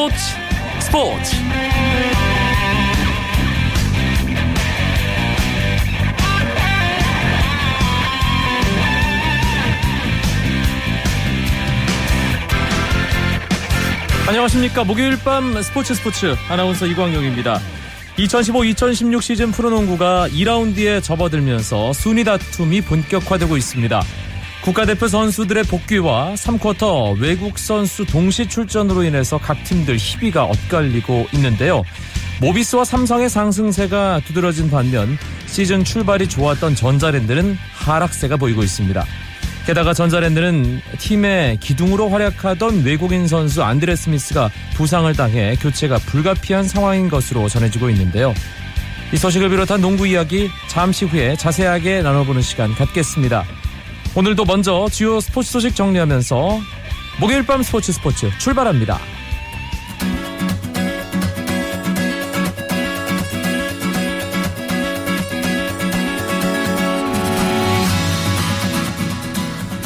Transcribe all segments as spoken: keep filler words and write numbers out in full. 스포츠 스포츠 안녕하십니까. 목요일 밤 스포츠 스포츠 아나운서 이광용입니다. 이천십오 이천십육 시즌 프로농구가 이 라운드에 접어들면서 순위 다툼이 본격화되고 있습니다. 국가대표 선수들의 복귀와 삼 쿼터 외국 선수 동시 출전으로 인해서 각 팀들 희비가 엇갈리고 있는데요. 모비스와 삼성의 상승세가 두드러진 반면 시즌 출발이 좋았던 전자랜드는 하락세가 보이고 있습니다. 게다가 전자랜드는 팀의 기둥으로 활약하던 외국인 선수 안드레 스미스가 부상을 당해 교체가 불가피한 상황인 것으로 전해지고 있는데요. 이 소식을 비롯한 농구 이야기 잠시 후에 자세하게 나눠보는 시간 갖겠습니다. 오늘도 먼저 주요 스포츠 소식 정리하면서 목요일 밤 스포츠 스포츠 출발합니다.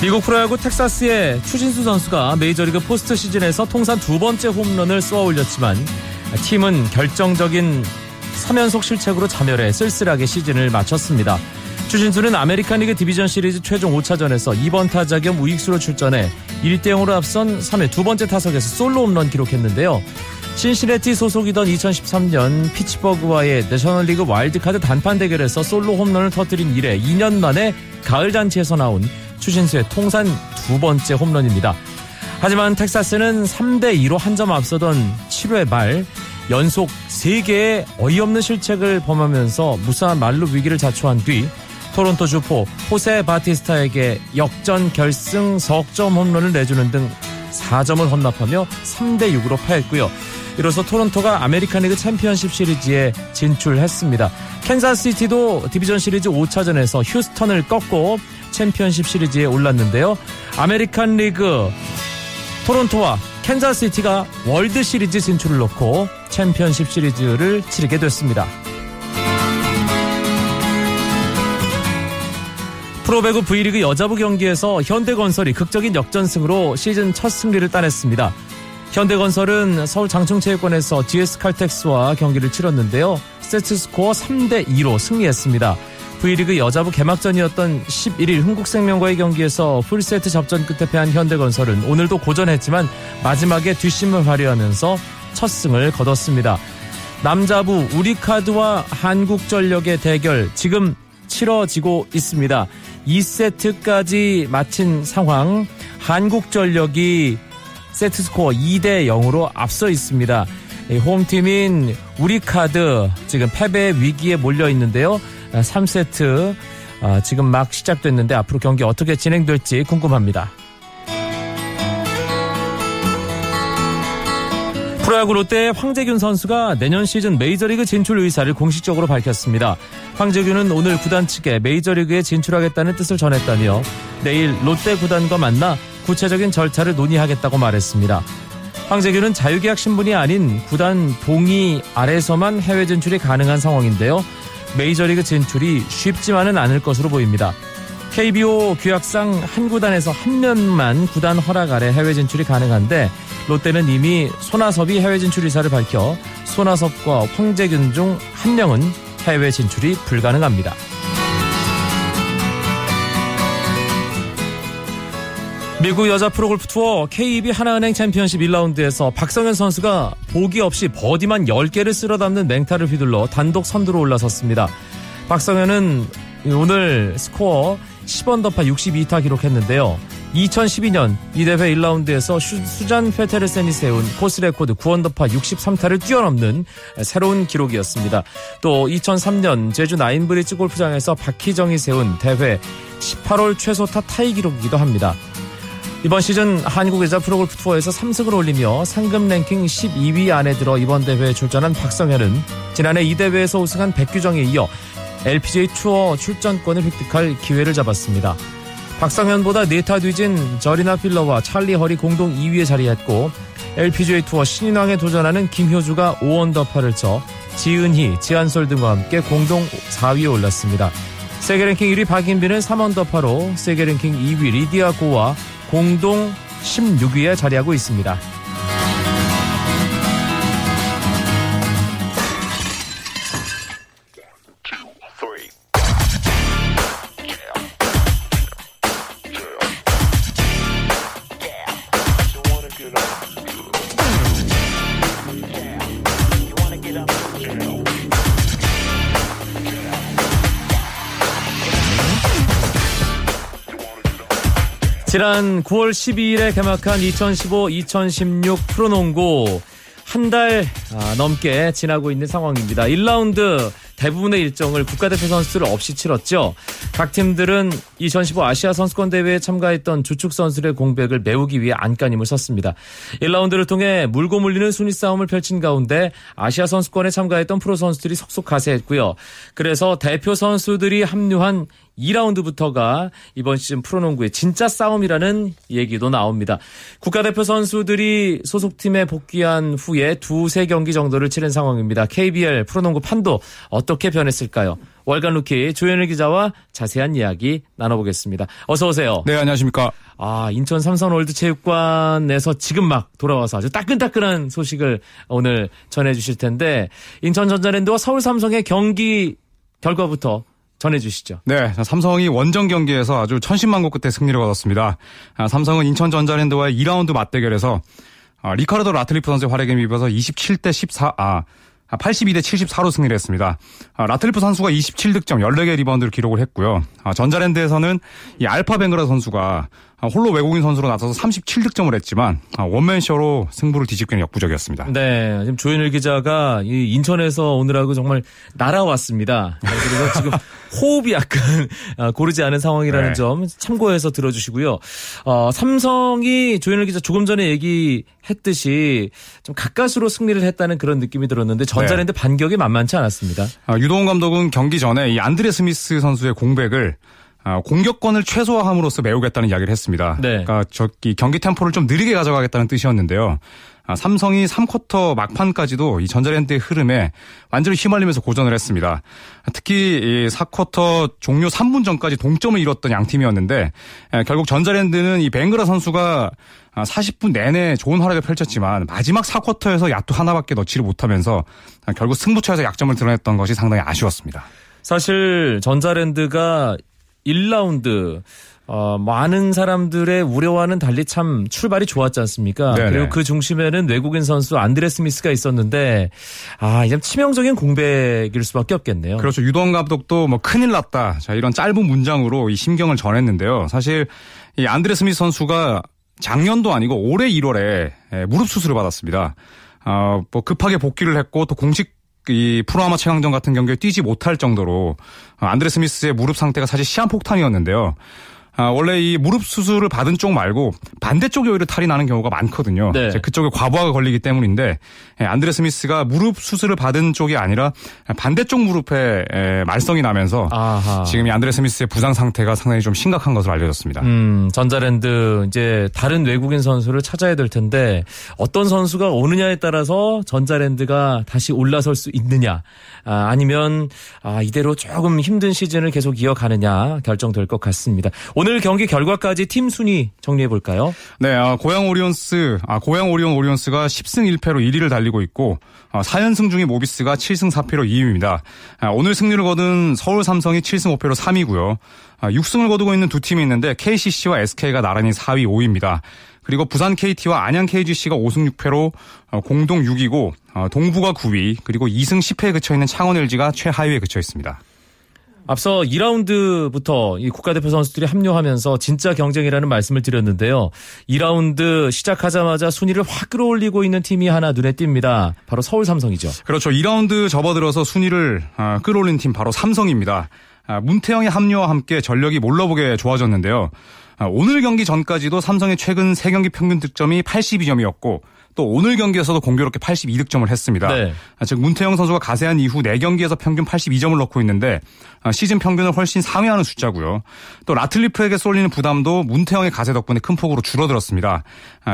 미국 프로야구 텍사스의 추신수 선수가 메이저리그 포스트 시즌에서 통산 두 번째 홈런을 쏘아 올렸지만 팀은 결정적인 삼 연속 실책으로 자멸해 쓸쓸하게 시즌을 마쳤습니다. 추신수는 아메리칸리그 디비전 시리즈 최종 오 차전에서 이 번 타자 겸 우익수로 출전해 일 대 영으로 앞선 삼 회 두 번째 타석에서 솔로 홈런 기록했는데요. 신시내티 소속이던 이천십삼 년 피츠버그와의 내셔널리그 와일드카드 단판 대결에서 솔로 홈런을 터뜨린 이래 이 년 만에 가을 잔치에서 나온 추신수의 통산 두 번째 홈런입니다. 하지만 텍사스는 삼 대 이로 한 점 앞서던 칠 회 말 연속 세 개의 어이없는 실책을 범하면서 무사한 만루 위기를 자초한 뒤 토론토 주포 호세 바티스타에게 역전 결승 석점 홈런을 내주는 등 사 점을 헌납하며 삼 대 육으로 패했고요. 이로써 토론토가 아메리칸리그 챔피언십 시리즈에 진출했습니다. 캔자스시티도 디비전 시리즈 오 차전에서 휴스턴을 꺾고 챔피언십 시리즈에 올랐는데요. 아메리칸리그 토론토와 캔자스시티가 월드 시리즈 진출을 놓고 챔피언십 시리즈를 치르게 됐습니다. 프로배구 V리그 여자부 경기에서 현대건설이 극적인 역전승으로 시즌 첫 승리를 따냈습니다. 현대건설은 서울 장충체육관에서 지에스칼텍스와 경기를 치렀는데요. 세트스코어 삼 대 이로 승리했습니다. V리그 여자부 개막전이었던 십일 일 흥국생명과의 경기에서 풀세트 접전 끝에 패한 현대건설은 오늘도 고전했지만 마지막에 뒷심을 발휘하면서 첫 승을 거뒀습니다. 남자부 우리카드와 한국전력의 대결 지금 치러지고 있습니다. 이 세트까지 마친 상황, 한국전력이 세트스코어 이 대 영으로 앞서 있습니다. 홈팀인 우리카드 지금 패배 위기에 몰려 있는데요. 삼 세트 지금 막 시작됐는데 앞으로 경기 어떻게 진행될지 궁금합니다. 프로야구 롯데의 황재균 선수가 내년 시즌 메이저리그 진출 의사를 공식적으로 밝혔습니다. 황재균은 오늘 구단 측에 메이저리그에 진출하겠다는 뜻을 전했다며 내일 롯데 구단과 만나 구체적인 절차를 논의하겠다고 말했습니다. 황재균은 자유계약 신분이 아닌 구단 동의 아래서만 해외 진출이 가능한 상황인데요. 메이저리그 진출이 쉽지만은 않을 것으로 보입니다. 케이비오 규약상 한 구단에서 한 면만 구단 허락 아래 해외 진출이 가능한데 롯데는 이미 손아섭이 해외 진출 의사를 밝혀 손아섭과 황재균 중 한 명은 해외 진출이 불가능합니다. 미국 여자 프로골프 투어 케이이비 하나은행 챔피언십 일 라운드에서 박성현 선수가 보기 없이 버디만 열 개를 쓸어담는 맹타를 휘둘러 단독 선두로 올라섰습니다. 박성현은 오늘 스코어 십 언더파 육십이 타 기록했는데요. 이천십이 년 이 대회 일 라운드에서 슈, 수잔 페테르센이 세운 코스 레코드 구 언더파 육십삼 타를 뛰어넘는 새로운 기록이었습니다. 또 이천삼 년 제주 나인브리지 골프장에서 박희정이 세운 대회 십팔 홀 최소타 타이 기록이기도 합니다. 이번 시즌 한국 여자 프로골프 투어에서 삼 승을 올리며 상금 랭킹 십이 위 안에 들어 이번 대회에 출전한 박성현은 지난해 이 대회에서 우승한 백규정에 이어 엘피지에이 투어 출전권을 획득할 기회를 잡았습니다. 박성현보다 네 타 뒤진 저리나 필러와 찰리 허리 공동 이 위에 자리했고 엘피지에이 투어 신인왕에 도전하는 김효주가 오 언더파를 쳐 지은희, 지한솔 등과 함께 공동 사 위에 올랐습니다. 세계 랭킹 일 위 박인비는 삼 언더파로 세계 랭킹 이 위 리디아 고와 공동 십육 위에 자리하고 있습니다. 지난 구월 십이일에 개막한 이천십오 이천십육 프로농구 한 달 넘게 지나고 있는 상황입니다. 일 라운드 대부분의 일정을 국가대표 선수들 없이 치렀죠. 각 팀들은 이천십오 아시아 선수권 대회에 참가했던 주축 선수들의 공백을 메우기 위해 안간힘을 썼습니다. 일 라운드를 통해 물고 물리는 순위 싸움을 펼친 가운데 아시아 선수권에 참가했던 프로 선수들이 속속 가세했고요. 그래서 대표 선수들이 합류한 이 라운드부터가 이번 시즌 프로농구의 진짜 싸움이라는 얘기도 나옵니다. 국가대표 선수들이 소속팀에 복귀한 후에 두세 경기 정도를 치른 상황입니다. 케이비엘 프로농구 판도 어떻게 변했을까요? 월간 루키 조현일 기자와 자세한 이야기 나눠보겠습니다. 어서 오세요. 네, 안녕하십니까. 아, 인천 삼선월드체육관에서 지금 막 돌아와서 아주 따끈따끈한 소식을 오늘 전해주실 텐데, 인천 전자랜드와 서울 삼성의 경기 결과부터 전해주시죠. 네, 삼성이 원정 경기에서 아주 천신만고 끝에 승리를 거뒀습니다. 삼성은 인천 전자랜드와의 이 라운드 맞대결에서 리카르도 라틀리프 선수의 활약에 입어서 이십칠대 십사, 아, 팔십이대 칠십사로 승리를 했습니다. 라틀리프 선수가 이십칠 득점, 열네 개 리바운드를 기록을 했고요. 전자랜드에서는 이 알파 벵그라 선수가 홀로 외국인 선수로 나서서 삼십칠 득점을 했지만 원맨쇼로 승부를 뒤집기는 역부족이었습니다. 네, 지금 조현일 기자가 이 인천에서 오늘하고 정말 날아왔습니다. 그래서 지금 호흡이 약간 고르지 않은 상황이라는 네. 점 참고해서 들어주시고요. 어, 삼성이 조현일 기자 조금 전에 얘기했듯이 좀 가까스로 승리를 했다는 그런 느낌이 들었는데 전자랜드 네. 반격이 만만치 않았습니다. 아, 유동훈 감독은 경기 전에 이 안드레 스미스 선수의 공백을 공격권을 최소화함으로써 메우겠다는 이야기를 했습니다. 네. 그러니까 저기 경기 템포를 좀 느리게 가져가겠다는 뜻이었는데요. 삼성이 삼 쿼터 막판까지도 이 전자랜드의 흐름에 완전히 휘말리면서 고전을 했습니다. 특히 이 사 쿼터 종료 삼 분 전까지 동점을 이뤘던 양팀이었는데 결국 전자랜드는 이 벵그라 선수가 사십 분 내내 좋은 활약을 펼쳤지만 마지막 사 쿼터에서 야투 하나밖에 넣지를 못하면서 결국 승부처에서 약점을 드러냈던 것이 상당히 아쉬웠습니다. 사실 전자랜드가 일 라운드 어, 많은 사람들의 우려와는 달리 참 출발이 좋았지 않습니까? 네네. 그리고 그 중심에는 외국인 선수 안드레 스미스가 있었는데 아, 이제 치명적인 공백일 수밖에 없겠네요. 그렇죠. 유동원 감독도 뭐 큰일 났다. 자, 이런 짧은 문장으로 이 심경을 전했는데요. 사실 이 안드레 스미스 선수가 작년도 아니고 올해 일월에 무릎 수술을 받았습니다. 어, 뭐 급하게 복귀를 했고 또 공식 이 프로아마 최강전 같은 경기에 뛰지 못할 정도로 안드레 스미스의 무릎 상태가 사실 시한폭탄이었는데요. 아, 원래 이 무릎 수술을 받은 쪽 말고 반대쪽에 오히려 탈이 나는 경우가 많거든요. 네. 그쪽에 과부하가 걸리기 때문인데 안드레 스미스가 무릎 수술을 받은 쪽이 아니라 반대쪽 무릎에 말썽이 나면서 아하. 지금 이 안드레 스미스의 부상 상태가 상당히 좀 심각한 것으로 알려졌습니다. 음, 전자랜드 이제 다른 외국인 선수를 찾아야 될 텐데 어떤 선수가 오느냐에 따라서 전자랜드가 다시 올라설 수 있느냐 아, 아니면 아, 이대로 조금 힘든 시즌을 계속 이어가느냐 결정될 것 같습니다. 오늘 경기 결과까지 팀 순위 정리해볼까요? 네, 아, 고양 오리온스, 아, 고양 오리온 오리온스가 십승 일패로 일 위를 달리고 있고, 아, 사연승 중인 모비스가 칠승 사패로 이 위입니다. 아, 오늘 승리를 거둔 서울 삼성이 칠승 오패로 삼 위고요. 아, 육 승을 거두고 있는 두 팀이 있는데, 케이씨씨와 에스케이가 나란히 사 위, 오 위입니다. 그리고 부산 케이티와 안양 케이지씨가 오승 육패로 공동 육 위고, 아, 동부가 구 위, 그리고 이승 십패에 그쳐있는 창원 엘지가 최하위에 그쳐있습니다. 앞서 이 라운드부터 이 국가대표 선수들이 합류하면서 진짜 경쟁이라는 말씀을 드렸는데요. 이 라운드 시작하자마자 순위를 확 끌어올리고 있는 팀이 하나 눈에 띕니다. 바로 서울 삼성이죠. 그렇죠. 이 라운드 접어들어서 순위를 끌어올린 팀 바로 삼성입니다. 문태영의 합류와 함께 전력이 몰라보게 좋아졌는데요. 오늘 경기 전까지도 삼성의 최근 세 경기 평균 득점이 팔십이 점이었고 또 오늘 경기에서도 공교롭게 팔십이 득점을 했습니다. 네. 즉 문태영 선수가 가세한 이후 네 경기에서 평균 팔십이 점을 넣고 있는데 시즌 평균을 훨씬 상회하는 숫자고요. 또 라틀리프에게 쏠리는 부담도 문태영의 가세 덕분에 큰 폭으로 줄어들었습니다.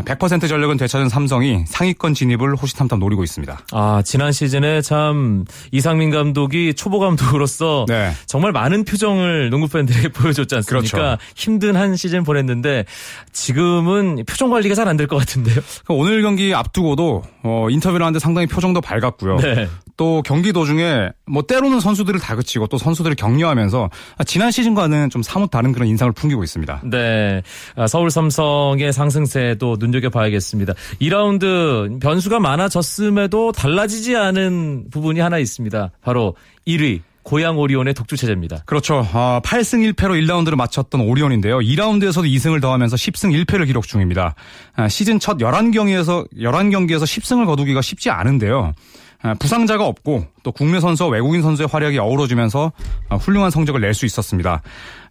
백 퍼센트 전력은 되찾은 삼성이 상위권 진입을 호시탐탐 노리고 있습니다. 아, 지난 시즌에 참 이상민 감독이 초보 감독으로서 네. 정말 많은 표정을 농구 팬들에게 보여줬지 않습니까? 그렇죠. 힘든 한 시즌 보냈는데 지금은 표정 관리가 잘 안 될 것 같은데요. 오늘 경기 앞두고도 어, 인터뷰를 하는데 상당히 표정도 밝았고요. 네. 또 경기 도중에 뭐 때로는 선수들을 다그치고 또 선수들을 격려하면서 지난 시즌과는 좀 사뭇 다른 그런 인상을 풍기고 있습니다. 네, 아, 서울 삼성의 상승세도 눈여겨봐야겠습니다. 이 라운드 변수가 많아졌음에도 달라지지 않은 부분이 하나 있습니다. 바로 일 위. 고양 오리온의 독주체제입니다. 그렇죠. 아, 팔 승 일 패로 일 라운드를 마쳤던 오리온인데요. 이 라운드에서도 이 승을 더하면서 십 승 일 패를 기록 중입니다. 아, 시즌 첫 열한 경기에서, 열한 경기에서 십 승을 거두기가 쉽지 않은데요. 아, 부상자가 없고 또 국내 선수와 외국인 선수의 활약이 어우러지면서 아, 훌륭한 성적을 낼 수 있었습니다.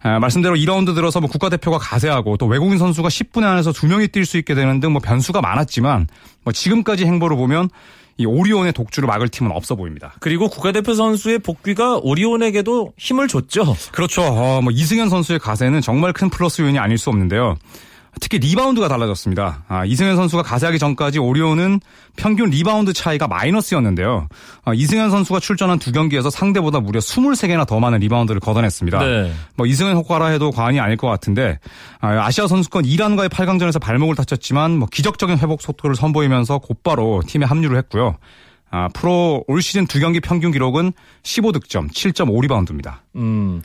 아, 말씀대로 이 라운드 들어서 뭐 국가대표가 가세하고 또 외국인 선수가 십 분에 안에서 두 명이 뛸 수 있게 되는 등 뭐 변수가 많았지만 뭐 지금까지 행보를 보면 이 오리온의 독주를 막을 팀은 없어 보입니다. 그리고 국가대표 선수의 복귀가 오리온에게도 힘을 줬죠. 그렇죠. 어, 뭐 이승현 선수의 가세는 정말 큰 플러스 요인이 아닐 수 없는데요. 특히 리바운드가 달라졌습니다. 아, 이승현 선수가 가세하기 전까지 오리온은 평균 리바운드 차이가 마이너스였는데요. 아, 이승현 선수가 출전한 두 경기에서 상대보다 무려 스물세 개나 더 많은 리바운드를 걷어냈습니다. 네. 뭐 이승현 효과라 해도 과언이 아닐 것 같은데 아, 아시아 선수권 이란과의 팔 강전에서 발목을 다쳤지만 뭐 기적적인 회복 속도를 선보이면서 곧바로 팀에 합류를 했고요. 아, 프로 올 시즌 두 경기 평균 기록은 십오 득점, 칠 점 오 리바운드입니다. 음,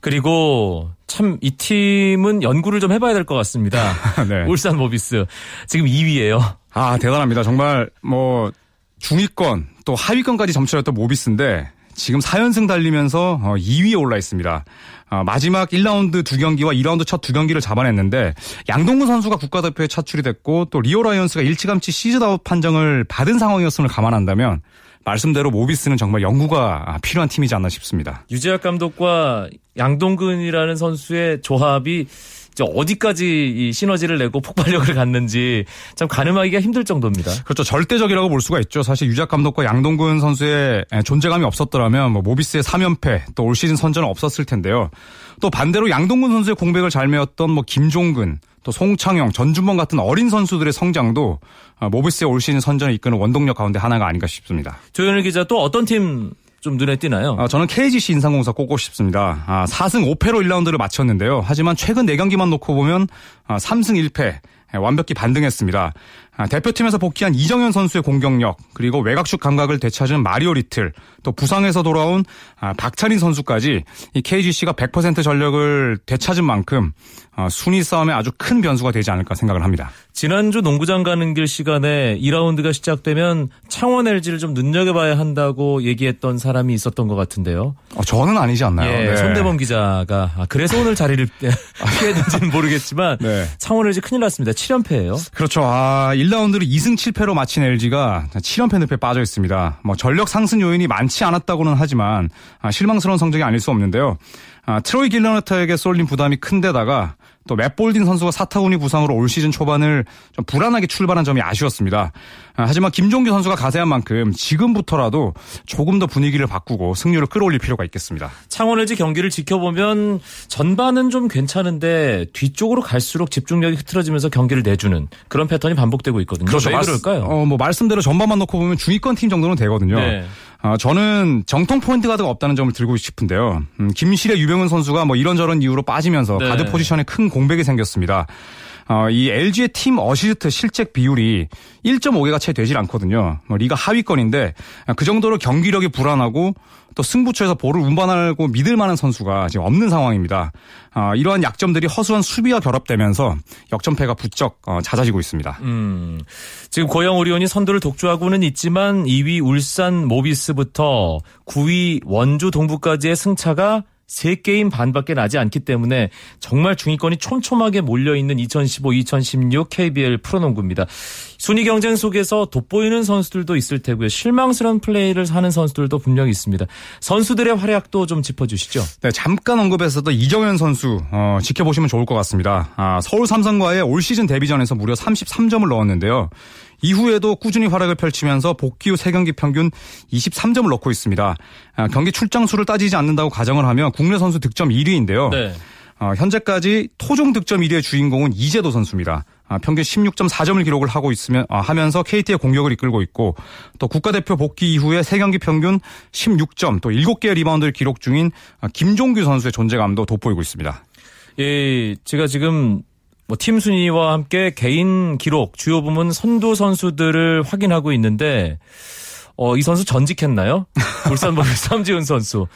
그리고 참 이 팀은 연구를 좀 해봐야 될 것 같습니다. 네. 울산 모비스 지금 이 위예요. 아, 대단합니다. 정말 뭐 중위권 또 하위권까지 점철했던 모비스인데 지금 사 연승 달리면서 이 위에 올라 있습니다. 마지막 일 라운드 두 경기와 이 라운드 첫 두 경기를 잡아냈는데 양동근 선수가 국가대표에 차출이 됐고 또 리오 라이언스가 일찌감치 시즌아웃 판정을 받은 상황이었음을 감안한다면 말씀대로 모비스는 정말 연구가 필요한 팀이지 않나 싶습니다. 유재학 감독과 양동근이라는 선수의 조합이 어디까지 이 시너지를 내고 폭발력을 갖는지 참 가늠하기가 힘들 정도입니다. 그렇죠. 절대적이라고 볼 수가 있죠. 사실 유작 감독과 양동근 선수의 존재감이 없었더라면 뭐 모비스의 삼 연패 또 올 시즌 선전은 없었을 텐데요. 또 반대로 양동근 선수의 공백을 잘 메웠던 뭐 김종근 또 송창영, 전준범 같은 어린 선수들의 성장도 모비스의 올 시즌 선전을 이끄는 원동력 가운데 하나가 아닌가 싶습니다. 조현일 기자, 또 어떤 팀 좀 눈에 띄나요? 아, 저는 케이지씨 인삼공사 꼽고 싶습니다. 아, 사 승 오 패로 일 라운드를 마쳤는데요. 하지만 최근 네 경기만 놓고 보면 아, 삼 승 일 패 완벽히 반등했습니다. 아, 대표팀에서 복귀한 이정현 선수의 공격력 그리고 외곽슛 감각을 되찾은 마리오 리틀 또 부상에서 돌아온 아, 박찬희 선수까지 이 케이지씨가 백 퍼센트 전력을 되찾은 만큼 아, 순위 싸움에 아주 큰 변수가 되지 않을까 생각을 합니다. 지난주 농구장 가는 길 시간에 이 라운드가 시작되면 창원 엘지를 좀 눈여겨봐야 한다고 얘기했던 사람이 있었던 것 같은데요. 어, 저는 아니지 않나요? 예, 네. 손대범 기자가 아, 그래서 오늘 자리를 피했는지는 모르겠지만 네. 창원 엘지 큰일 났습니다. 칠 연패예요. 그렇죠. 아, 일 라운드를 이 승 칠 패로 마친 엘지가 칠 연패 늪에 빠져 있습니다. 뭐 전력 상승 요인이 많지 않았다고는 하지만 아, 실망스러운 성적이 아닐 수 없는데요. 아, 트로이 길러너터에게 쏠린 부담이 큰데다가 또 맷 볼딩 선수가 사타구니 부상으로 올 시즌 초반을 좀 불안하게 출발한 점이 아쉬웠습니다. 아, 하지만 김종규 선수가 가세한 만큼 지금부터라도 조금 더 분위기를 바꾸고 승률을 끌어올릴 필요가 있겠습니다. 창원 엘지 경기를 지켜보면 전반은 좀 괜찮은데 뒤쪽으로 갈수록 집중력이 흐트러지면서 경기를 내주는 그런 패턴이 반복되고 있거든요. 그렇죠. 왜 그럴까요? 어, 뭐 말씀대로 전반만 놓고 보면 중위권 팀 정도는 되거든요. 네. 아, 저는 정통 포인트 가드가 없다는 점을 들고 싶은데요. 음, 김시래, 유병훈 선수가 뭐 이런저런 이유로 빠지면서 네. 가드 포지션에 큰 공백이 생겼습니다. 어, 이 엘지의 팀 어시스트 실책 비율이 일 점 오 개가 채 되질 않거든요. 뭐 리가 하위권인데 그 정도로 경기력이 불안하고 또 승부처에서 볼을 운반하고 믿을 만한 선수가 지금 없는 상황입니다. 어, 이러한 약점들이 허수한 수비와 결합되면서 역전패가 부쩍 어, 잦아지고 있습니다. 음, 지금 고양 오리온이 선두를 독주하고는 있지만 이 위 울산 모비스부터 구 위 원주 동부까지의 승차가 세 게임 반밖에 나지 않기 때문에 정말 중위권이 촘촘하게 몰려있는 이천십오 이천십육 케이비엘 프로농구입니다. 순위 경쟁 속에서 돋보이는 선수들도 있을 테고요. 실망스러운 플레이를 하는 선수들도 분명히 있습니다. 선수들의 활약도 좀 짚어주시죠. 네, 잠깐 언급했었던 이정현 선수 어, 지켜보시면 좋을 것 같습니다. 아, 서울 삼성과의 올 시즌 데뷔전에서 무려 삼십삼 점을 넣었는데요. 이후에도 꾸준히 활약을 펼치면서 복귀 후 세 경기 평균 이십삼 점을 넣고 있습니다. 아, 경기 출장 수를 따지지 않는다고 가정을 하면 국내 선수 득점 일 위인데요. 네. 어, 현재까지 토종 득점 일 위의 주인공은 이재도 선수입니다. 아, 평균 십육 점 사 점을 기록을 하고 있으면 아, 하면서 케이티의 공격을 이끌고 있고 또 국가대표 복귀 이후에 세 경기 평균 십육 점 또 일곱 개의 리바운드를 기록 중인 아, 김종규 선수의 존재감도 돋보이고 있습니다. 예, 제가 지금 뭐 팀 순위와 함께 개인 기록, 주요 부문 선두 선수들을 확인하고 있는데 어, 이 선수 전직했나요? 울산 모비스 함지훈 선수.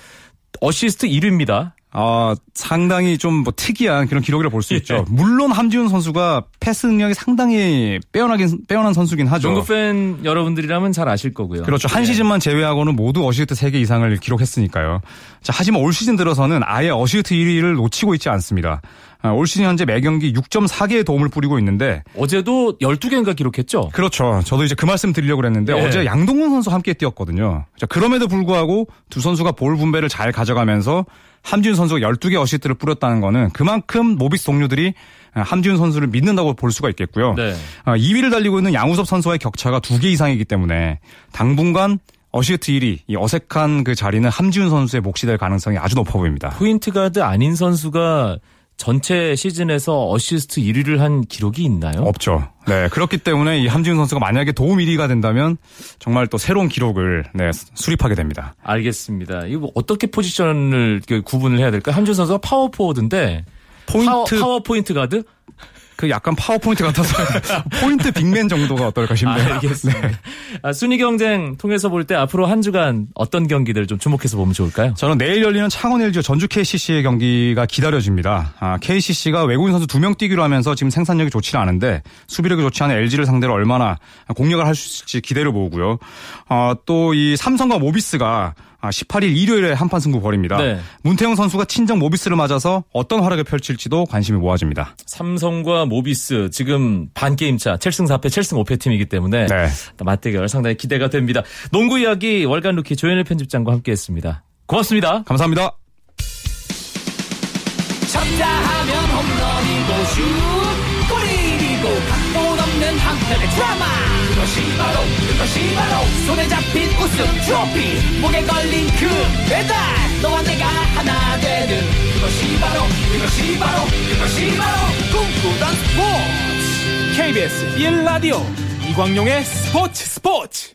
어시스트 일 위입니다. 아, 상당히 좀 뭐 특이한 그런 기록이라 볼 수 예. 있죠. 물론 함지훈 선수가 패스 능력이 상당히 빼어나긴, 빼어난 선수긴 하죠. 농구 팬 여러분들이라면 잘 아실 거고요. 그렇죠. 한 예. 시즌만 제외하고는 모두 어시스트 세 개 이상을 기록했으니까요. 자, 하지만 올 시즌 들어서는 아예 어시스트 일 위를 놓치고 있지 않습니다. 아, 올 시즌 현재 매경기 육 점 사 개의 도움을 뿌리고 있는데 어제도 열두 개인가 기록했죠? 그렇죠. 저도 이제 그 말씀 드리려고 했는데 예. 어제 양동근 선수 함께 뛰었거든요. 자, 그럼에도 불구하고 두 선수가 볼 분배를 잘 가져가면서 함지훈 선수가 열두 개 어시스트를 뿌렸다는 거는 그만큼 모비스 동료들이 함지훈 선수를 믿는다고 볼 수가 있겠고요. 네. 이 위를 달리고 있는 양우섭 선수와의 격차가 두 개 이상이기 때문에 당분간 어시스트 일 위, 이 어색한 그 자리는 함지훈 선수의 몫이 될 가능성이 아주 높아 보입니다. 포인트 가드 아닌 선수가 전체 시즌에서 어시스트 일 위를 한 기록이 있나요? 없죠. 네, 그렇기 때문에 이 함지훈 선수가 만약에 도움 일 위가 된다면 정말 또 새로운 기록을 네, 수립하게 됩니다. 알겠습니다. 이거 어떻게 포지션을 구분을 해야 될까요? 함지훈 선수가 파워 포워드인데 포인트 파워, 파워 포인트 가드? 그 약간 파워 포인트 같아서 포인트 빅맨 정도가 어떨까 싶네요. 아, 알겠습니다. 네. 아, 순위 경쟁 통해서 볼 때 앞으로 한 주간 어떤 경기들 좀 주목해서 보면 좋을까요? 저는 내일 열리는 창원 엘지와 전주 케이씨씨의 경기가 기다려집니다. 아, 케이씨씨가 외국인 선수 두 명 뛰기로 하면서 지금 생산력이 좋지는 않은데 수비력이 좋지 않은 엘지를 상대로 얼마나 공략을 할 수 있을지 기대를 모으고요. 아, 또 이 삼성과 모비스가 십팔 일 일요일에 한판 승부 벌입니다. 네. 문태영 선수가 친정 모비스를 맞아서 어떤 활약을 펼칠지도 관심이 모아집니다. 삼성과 모비스 지금 반게임차 칠 승 사 패 칠 승 오 패 팀이기 때문에 네. 맞대결 상당히 기대가 됩니다. 농구 이야기 월간 루키 조현일 편집장과 함께했습니다. 고맙습니다. 감사합니다. 쳤다 하면 홈런이고 슛 골이고 각본 없는 한편의 드라마 그것이 바로 그것이 바로 손에 잡힌 우승 트로피 목에 걸린 그 배달 너와 내가 하나 되는 그것이 바로 그것이 바로 그것이 바로 꿈꾸던 스포츠 케이비에스 일 라디오 이광용의 스포츠 스포츠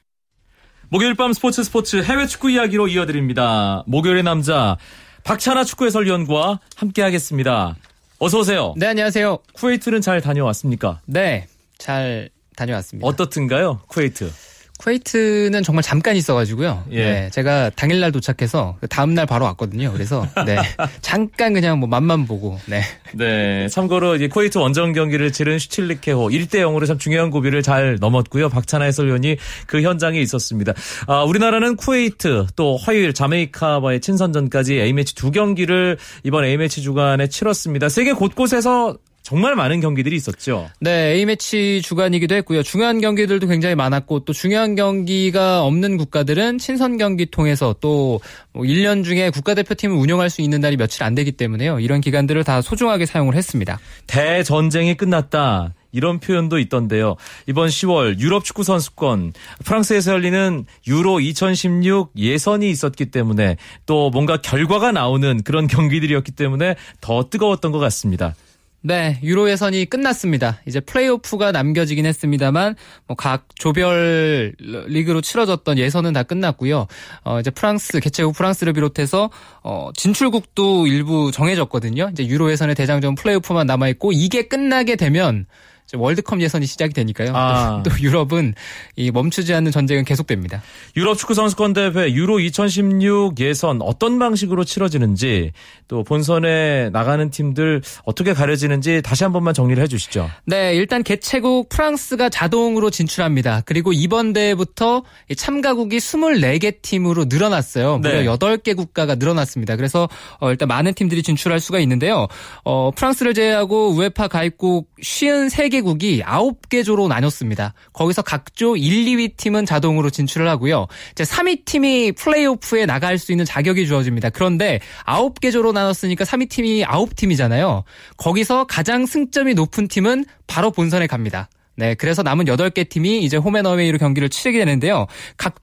목요일 밤 스포츠 스포츠 해외 축구 이야기로 이어드립니다. 목요일의 남자 박찬하 축구 해설위원과 함께하겠습니다. 어서 오세요. 네, 안녕하세요. 쿠웨이트는 잘 다녀왔습니까? 네, 잘 다녀왔습니다. 어떻든가요, 쿠웨이트? 쿠웨이트는 정말 잠깐 있어가지고요. 예. 네, 제가 당일날 도착해서 다음날 바로 왔거든요. 그래서 네, 잠깐 그냥 뭐 맛만 보고. 네. 네, 참고로 이제 쿠웨이트 원정 경기를 치른 슈틸리케호 일 대 영으로 참 중요한 고비를 잘 넘었고요. 박찬하 해설위원이 그 현장에 있었습니다. 아, 우리나라는 쿠웨이트 또 화요일 자메이카와의 친선전까지 A매치 두 경기를 이번 A매치 주간에 치렀습니다. 세계 곳곳에서 정말 많은 경기들이 있었죠. 네, A매치 주간이기도 했고요. 중요한 경기들도 굉장히 많았고 또 중요한 경기가 없는 국가들은 친선 경기 통해서 또 뭐 일 년 중에 국가대표팀을 운영할 수 있는 날이 며칠 안 되기 때문에요. 이런 기간들을 다 소중하게 사용을 했습니다. 대전쟁이 끝났다. 이런 표현도 있던데요. 이번 시월 유럽 축구 선수권 프랑스에서 열리는 유로 이천십육 예선이 있었기 때문에 또 뭔가 결과가 나오는 그런 경기들이었기 때문에 더 뜨거웠던 것 같습니다. 네, 유로 예선이 끝났습니다. 이제 플레이오프가 남겨지긴 했습니다만 뭐 각 조별 리그로 치러졌던 예선은 다 끝났고요. 어, 이제 프랑스 개최국 프랑스를 비롯해서 어, 진출국도 일부 정해졌거든요. 이제 유로 예선의 대장전 플레이오프만 남아 있고 이게 끝나게 되면 월드컵 예선이 시작이 되니까요. 아. 또 유럽은 이 멈추지 않는 전쟁은 계속됩니다. 유럽 축구 선수권 대회 유로 이천십육 예선 어떤 방식으로 치러지는지 또 본선에 나가는 팀들 어떻게 가려지는지 다시 한 번만 정리를 해주시죠. 네, 일단 개최국 프랑스가 자동으로 진출합니다. 그리고 이번 대회부터 참가국이 스물네 개 팀으로 늘어났어요. 무려 네. 여덟 개 국가가 늘어났습니다. 그래서 일단 많은 팀들이 진출할 수가 있는데요. 어, 프랑스를 제외하고 우에파 가입국 오십삼 개 국이 아홉 개 조로 나눴습니다. 거기서 각조 일, 이 위 팀은 자동으로 진출을 하고요. 이제 삼 위 팀이 플레이오프에 나갈 수 있는 자격이 주어집니다. 그런데 아홉 개 조로 나눴으니까 삼 위 팀이 아홉 팀이잖아요. 거기서 가장 승점이 높은 팀은 바로 본선에 갑니다. 네, 그래서 남은 여덟 개 팀이 이제 홈앤어웨이로 경기를 치르게 되는데요.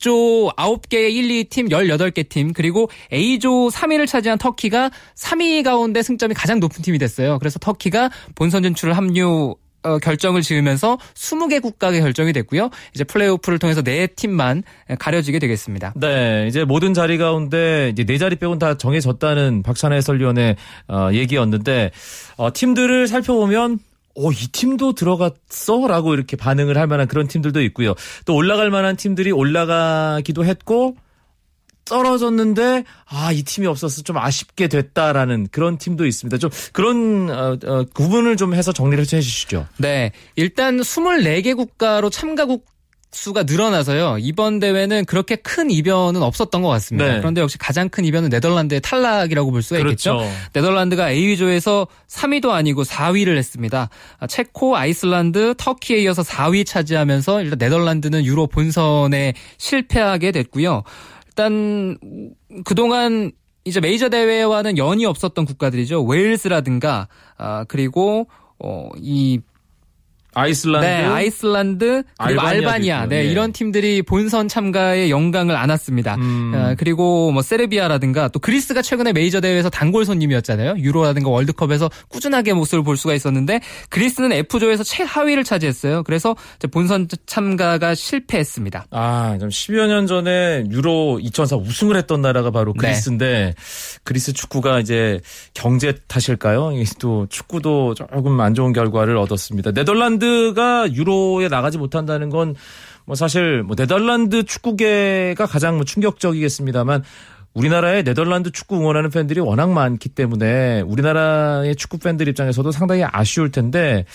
각조 아홉 개의 일, 이 위 팀, 열여덟 개 팀, 그리고 A조 삼 위를 차지한 터키가 삼 위 가운데 승점이 가장 높은 팀이 됐어요. 그래서 터키가 본선 진출을 합류 어, 결정을 지으면서 스무 개 국가의 결정이 됐고요. 이제 플레이오프를 통해서 네 팀만 가려지게 되겠습니다. 네, 이제 모든 자리 가운데 이제 네 자리 빼곤 다 정해졌다는 박찬하 해설위원의 어, 얘기였는데 어, 팀들을 살펴보면 어, 이 팀도 들어갔어? 라고 이렇게 반응을 할 만한 그런 팀들도 있고요. 또 올라갈 만한 팀들이 올라가기도 했고 떨어졌는데 아, 이 팀이 없어서 좀 아쉽게 됐다라는 그런 팀도 있습니다. 좀 그런 어, 어, 구분을 좀 해서 정리를 해주시죠. 네, 일단 이십사 개 국가로 참가국 수가 늘어나서요. 이번 대회는 그렇게 큰 이변은 없었던 것 같습니다. 네. 그런데 역시 가장 큰 이변은 네덜란드의 탈락이라고 볼 수가 그렇죠. 있겠죠. 네덜란드가 A조에서 삼 위도 아니고 사 위를 했습니다. 체코, 아이슬란드, 터키에 이어서 사 위 차지하면서 일단 네덜란드는 유로 본선에 실패하게 됐고요. 일단 그동안 이제 메이저 대회와는 연이 없었던 국가들이죠. 웨일스라든가 아, 그리고 어, 이 아이슬란드, 네, 아이슬란드, 그리고 알바니아, 네, 예. 이런 팀들이 본선 참가에 영광을 안았습니다. 음. 어, 그리고 뭐 세르비아라든가 또 그리스가 최근에 메이저 대회에서 단골 손님이었잖아요. 유로라든가 월드컵에서 꾸준하게 모습을 볼 수가 있었는데 그리스는 F조에서 최하위를 차지했어요. 그래서 이제 본선 참가가 실패했습니다. 아, 좀 십여 년 전에 유로 이천사 우승을 했던 나라가 바로 그리스인데 네. 그리스 축구가 이제 경제 탓일까요? 또 축구도 조금 안 좋은 결과를 얻었습니다. 네덜란드 가 유로에 나가지 못한다는 건 뭐 사실 뭐 네덜란드 축구계가 가장 뭐 충격적이겠습니다만 우리나라에 네덜란드 축구 응원하는 팬들이 워낙 많기 때문에 우리나라의 축구 팬들 입장에서도 상당히 아쉬울 텐데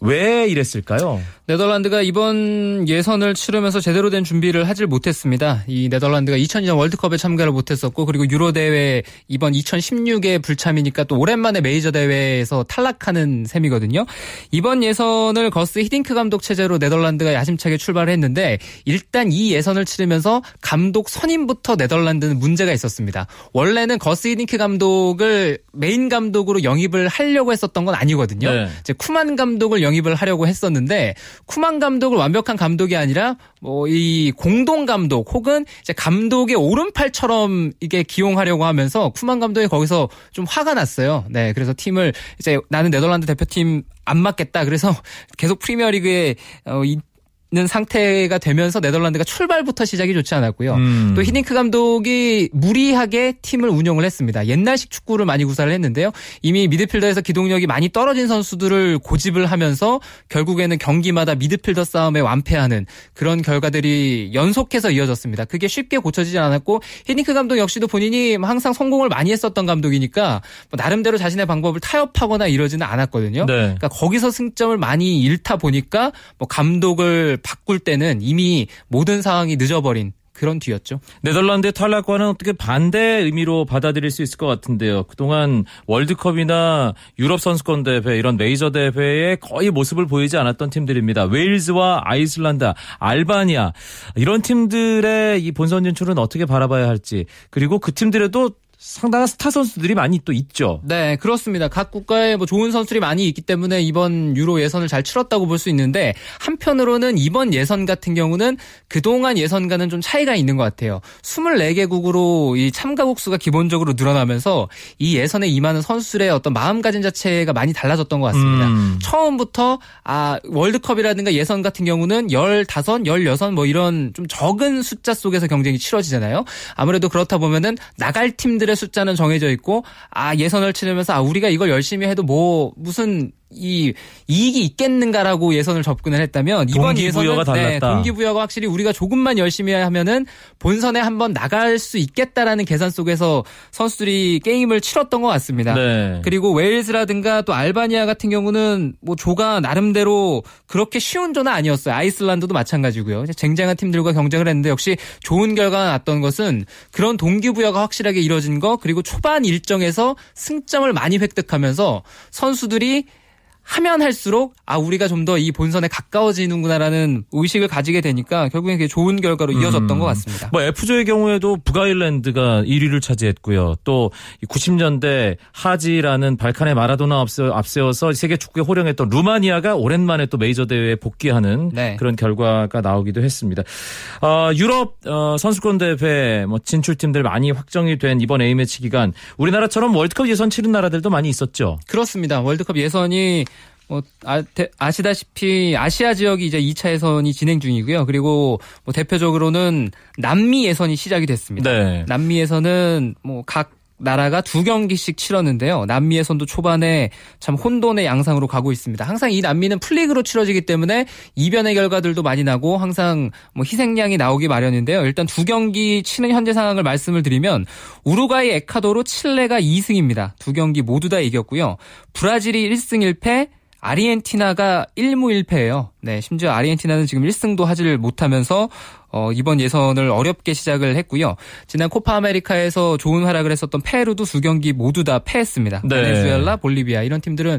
왜 이랬을까요? 네덜란드가 이번 예선을 치르면서 제대로 된 준비를 하질 못했습니다. 이 네덜란드가 이천이 년 월드컵에 참가를 못했었고 그리고 유로 대회 이번 이천십육 회 불참이니까 또 오랜만에 메이저 대회에서 탈락하는 셈이거든요. 이번 예선을 거스 히딩크 감독 체제로 네덜란드가 야심차게 출발을 했는데 일단 이 예선을 치르면서 감독 선임부터 네덜란드는 문제가 있었습니다. 습니다. 원래는 거스 히딩크 감독을 메인 감독으로 영입을 하려고 했었던 건 아니거든요. 네. 이제 쿠만 감독을 영입을 하려고 했었는데 쿠만 감독을 완벽한 감독이 아니라 뭐 이 공동 감독 혹은 이제 감독의 오른팔처럼 이게 기용하려고 하면서 쿠만 감독이 거기서 좀 화가 났어요. 네, 그래서 팀을 이제 나는 네덜란드 대표팀 안 맡겠다. 그래서 계속 프리미어리그에 어, 이 는 상태가 되면서 네덜란드가 출발부터 시작이 좋지 않았고요. 음. 또 히딩크 감독이 무리하게 팀을 운영을 했습니다. 옛날식 축구를 많이 구사를 했는데요. 이미 미드필더에서 기동력이 많이 떨어진 선수들을 고집을 하면서 결국에는 경기마다 미드필더 싸움에 완패하는 그런 결과들이 연속해서 이어졌습니다. 그게 쉽게 고쳐지지 않았고 히딩크 감독 역시도 본인이 항상 성공을 많이 했었던 감독이니까 뭐 나름대로 자신의 방법을 타협하거나 이러지는 않았거든요. 네. 그러니까 거기서 승점을 많이 잃다 보니까 뭐 감독을 바꿀 때는 이미 모든 상황이 늦어버린 그런 뒤였죠. 네덜란드의 탈락과는 어떻게 반대 의미로 받아들일 수 있을 것 같은데요. 그동안 월드컵이나 유럽 선수권 대회 이런 메이저 대회에 거의 모습을 보이지 않았던 팀들입니다. 웨일즈와 아이슬란드, 알바니아 이런 팀들의 이 본선 진출은 어떻게 바라봐야 할지 그리고 그 팀들에도 상당한 스타 선수들이 많이 또 있죠. 네, 그렇습니다. 각 국가에 뭐 좋은 선수들이 많이 있기 때문에 이번 유로 예선을 잘 치렀다고 볼 수 있는데 한편으로는 이번 예선 같은 경우는 그동안 예선과는 좀 차이가 있는 것 같아요. 이십사 개국으로 이 참가국 수가 기본적으로 늘어나면서 이 예선에 임하는 선수들의 어떤 마음가짐 자체가 많이 달라졌던 것 같습니다. 음. 처음부터 아, 월드컵이라든가 예선 같은 경우는 십오, 십육 뭐 이런 좀 적은 숫자 속에서 경쟁이 치러지잖아요. 아무래도 그렇다 보면은 나갈 팀들 의 숫자는 정해져 있고 아 예선을 치르면서 아 우리가 이걸 열심히 해도 뭐 무슨 이 이익이 있겠는가라고 예선을 접근을 했다면 이번 예선은 네, 동기부여가 확실히 우리가 조금만 열심히 하면은 본선에 한번 나갈 수 있겠다라는 계산 속에서 선수들이 게임을 치렀던 것 같습니다. 네. 그리고 웨일스라든가 또 알바니아 같은 경우는 뭐 조가 나름대로 그렇게 쉬운 조는 아니었어요. 아이슬란드도 마찬가지고요. 쟁쟁한 팀들과 경쟁을 했는데 역시 좋은 결과가 났던 것은 그런 동기부여가 확실하게 이루어진 거 그리고 초반 일정에서 승점을 많이 획득하면서 선수들이 하면 할수록 아 우리가 좀 더 이 본선에 가까워지는구나라는 의식을 가지게 되니까 결국엔 그게 좋은 결과로 이어졌던 음, 것 같습니다. 뭐 F조의 경우에도 북아일랜드가 일 위를 차지했고요. 또 구십 년대 하지라는 발칸의 마라도나 앞세워서 세계 축구에 호령했던 루마니아가 오랜만에 또 메이저 대회에 복귀하는 네. 그런 결과가 나오기도 했습니다. 어, 유럽 어, 선수권 대회 뭐 진출팀들 많이 확정이 된 이번 A매치 기간 우리나라처럼 월드컵 예선 치른 나라들도 많이 있었죠. 그렇습니다. 월드컵 예선이 뭐 아, 대, 아시다시피 아시아 지역이 이제 이 차 예선이 진행 중이고요. 그리고 뭐 대표적으로는 남미 예선이 시작이 됐습니다. 네. 남미 예선은 뭐 각 나라가 두 경기씩 치렀는데요. 남미의 선도 초반에 참 혼돈의 양상으로 가고 있습니다. 항상 이 남미는 플리그로 치러지기 때문에 이변의 결과들도 많이 나고 항상 뭐 희생양이 나오기 마련인데요. 일단 두 경기 치는 현재 상황을 말씀을 드리면 우루과이, 에콰도르, 칠레가 이 승입니다. 두 경기 모두 다 이겼고요. 브라질이 일 승 일 패, 아르헨티나가 일 무 일 패예요. 네, 심지어 아르헨티나는 지금 일 승도 하지를 못하면서 어, 이번 예선을 어렵게 시작을 했고요. 지난 코파 아메리카에서 좋은 활약을 했었던 페루도 두 경기 모두 다 패했습니다. 네. 베네수엘라, 볼리비아 이런 팀들은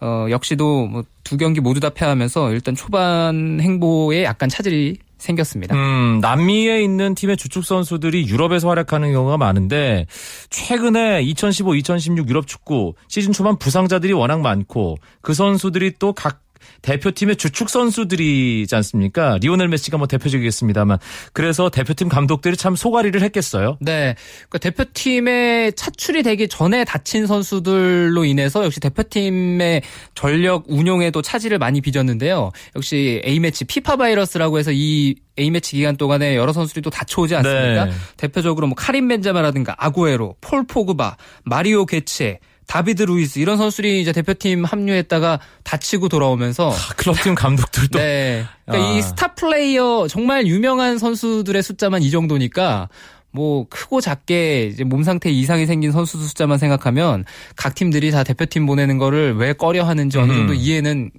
어, 역시도 뭐 두 경기 모두 다 패하면서 일단 초반 행보에 약간 차질이 생겼습니다. 음, 남미에 있는 팀의 주축 선수들이 유럽에서 활약하는 경우가 많은데 최근에 이천십오 이천십육 유럽 축구 시즌 초반 부상자들이 워낙 많고 그 선수들이 또 각 대표팀의 주축 선수들이지 않습니까? 리오넬 메시가 뭐 대표적이겠습니다만 그래서 대표팀 감독들이 참 소가리를 했겠어요. 네, 그러니까 대표팀에 차출이 되기 전에 다친 선수들로 인해서 역시 대표팀의 전력 운용에도 차질을 많이 빚었는데요. 역시 A매치 피파 바이러스라고 해서 이 A매치 기간 동안에 여러 선수들이 또 다쳐오지 않습니까? 네. 대표적으로 뭐 카림 벤제마라든가 아구에로, 폴 포그바, 마리오 게체, 다비드 루이스 이런 선수들이 이제 대표팀 합류했다가 다치고 돌아오면서 아, 클럽팀 감독들도 네. 그러니까 아. 이 스타 플레이어 정말 유명한 선수들의 숫자만 이 정도니까 뭐 크고 작게 이제 몸 상태 이상이 생긴 선수 숫자만 생각하면 각 팀들이 다 대표팀 보내는 거를 왜 꺼려하는지 어느 정도 음. 이해는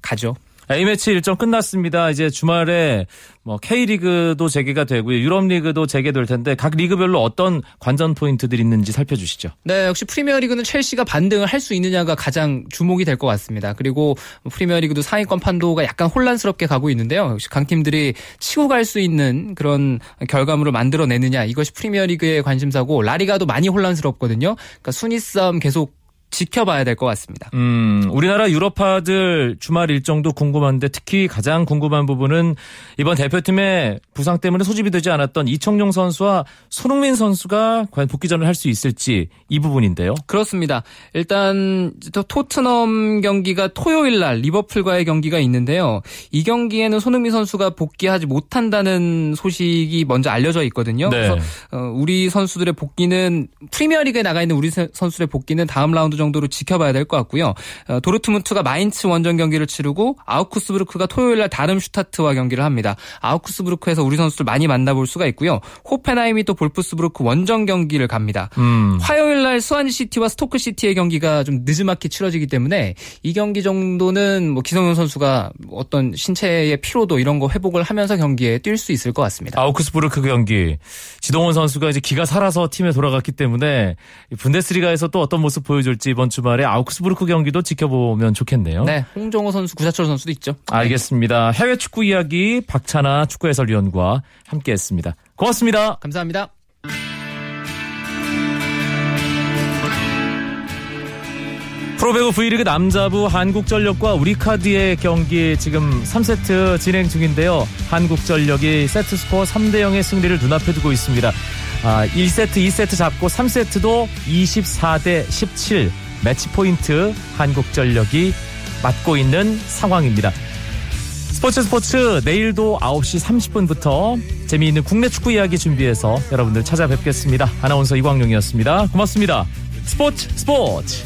가죠. A매치 일정 끝났습니다. 이제 주말에 뭐 K리그도 재개가 되고요. 유럽리그도 재개될 텐데 각 리그별로 어떤 관전 포인트들이 있는지 살펴주시죠. 네, 역시 프리미어리그는 첼시가 반등을 할 수 있느냐가 가장 주목이 될 것 같습니다. 그리고 프리미어리그도 상위권 판도가 약간 혼란스럽게 가고 있는데요. 역시 강팀들이 치고 갈 수 있는 그런 결과물을 만들어내느냐 이것이 프리미어리그의 관심사고 라리가도 많이 혼란스럽거든요. 그러니까 순위 싸움 계속 지켜봐야 될 것 같습니다. 음, 우리나라 유럽파들 주말 일정도 궁금한데 특히 가장 궁금한 부분은 이번 대표팀의 부상 때문에 소집이 되지 않았던 이청용 선수와 손흥민 선수가 과연 복귀전을 할 수 있을지 이 부분인데요. 그렇습니다. 일단 토트넘 경기가 토요일 날 리버풀과의 경기가 있는데요. 이 경기에는 손흥민 선수가 복귀하지 못한다는 소식이 먼저 알려져 있거든요. 네. 그래서 우리 선수들의 복귀는 프리미어리그에 나가 있는 우리 선수들의 복귀는 다음 라운드 정도 정도로 지켜봐야 될 것 같고요. 도르트문트가 마인츠 원정 경기를 치르고 아우크스부르크가 토요일 날 다름슈타트와 경기를 합니다. 아우크스부르크에서 우리 선수들 많이 만나볼 수가 있고요. 호펜하임이 또 볼프스부르크 원정 경기를 갑니다. 음. 화요일 날 스완지시티와 스토크시티의 경기가 좀 늦지막히 치러지기 때문에 이 경기 정도는 뭐 기성용 선수가 어떤 신체의 피로도 이런 거 회복을 하면서 경기에 뛸 수 있을 것 같습니다. 아우크스부르크 경기 지동원 선수가 이제 기가 살아서 팀에 돌아갔기 때문에 분데스리가에서 또 어떤 모습 보여줄지 이번 주말에 아우크스부르크 경기도 지켜보면 좋겠네요. 네, 홍정호 선수, 구자철 선수도 있죠. 알겠습니다. 해외 축구 이야기 박찬하 축구 해설위원과 함께했습니다. 고맙습니다. 감사합니다. 프로배구 V리그 남자부 한국전력과 우리카드의 경기 지금 삼 세트 진행 중인데요. 한국전력이 세트스코어 삼 대 영의 승리를 눈앞에 두고 있습니다. 아, 일 세트, 이 세트 잡고 삼 세트도 이십사 대 십칠 매치포인트 한국전력이 맞고 있는 상황입니다. 스포츠 스포츠 내일도 아홉 시 삼십 분부터 재미있는 국내 축구 이야기 준비해서 여러분들 찾아뵙겠습니다. 아나운서 이광용이었습니다. 고맙습니다. 스포츠 스포츠.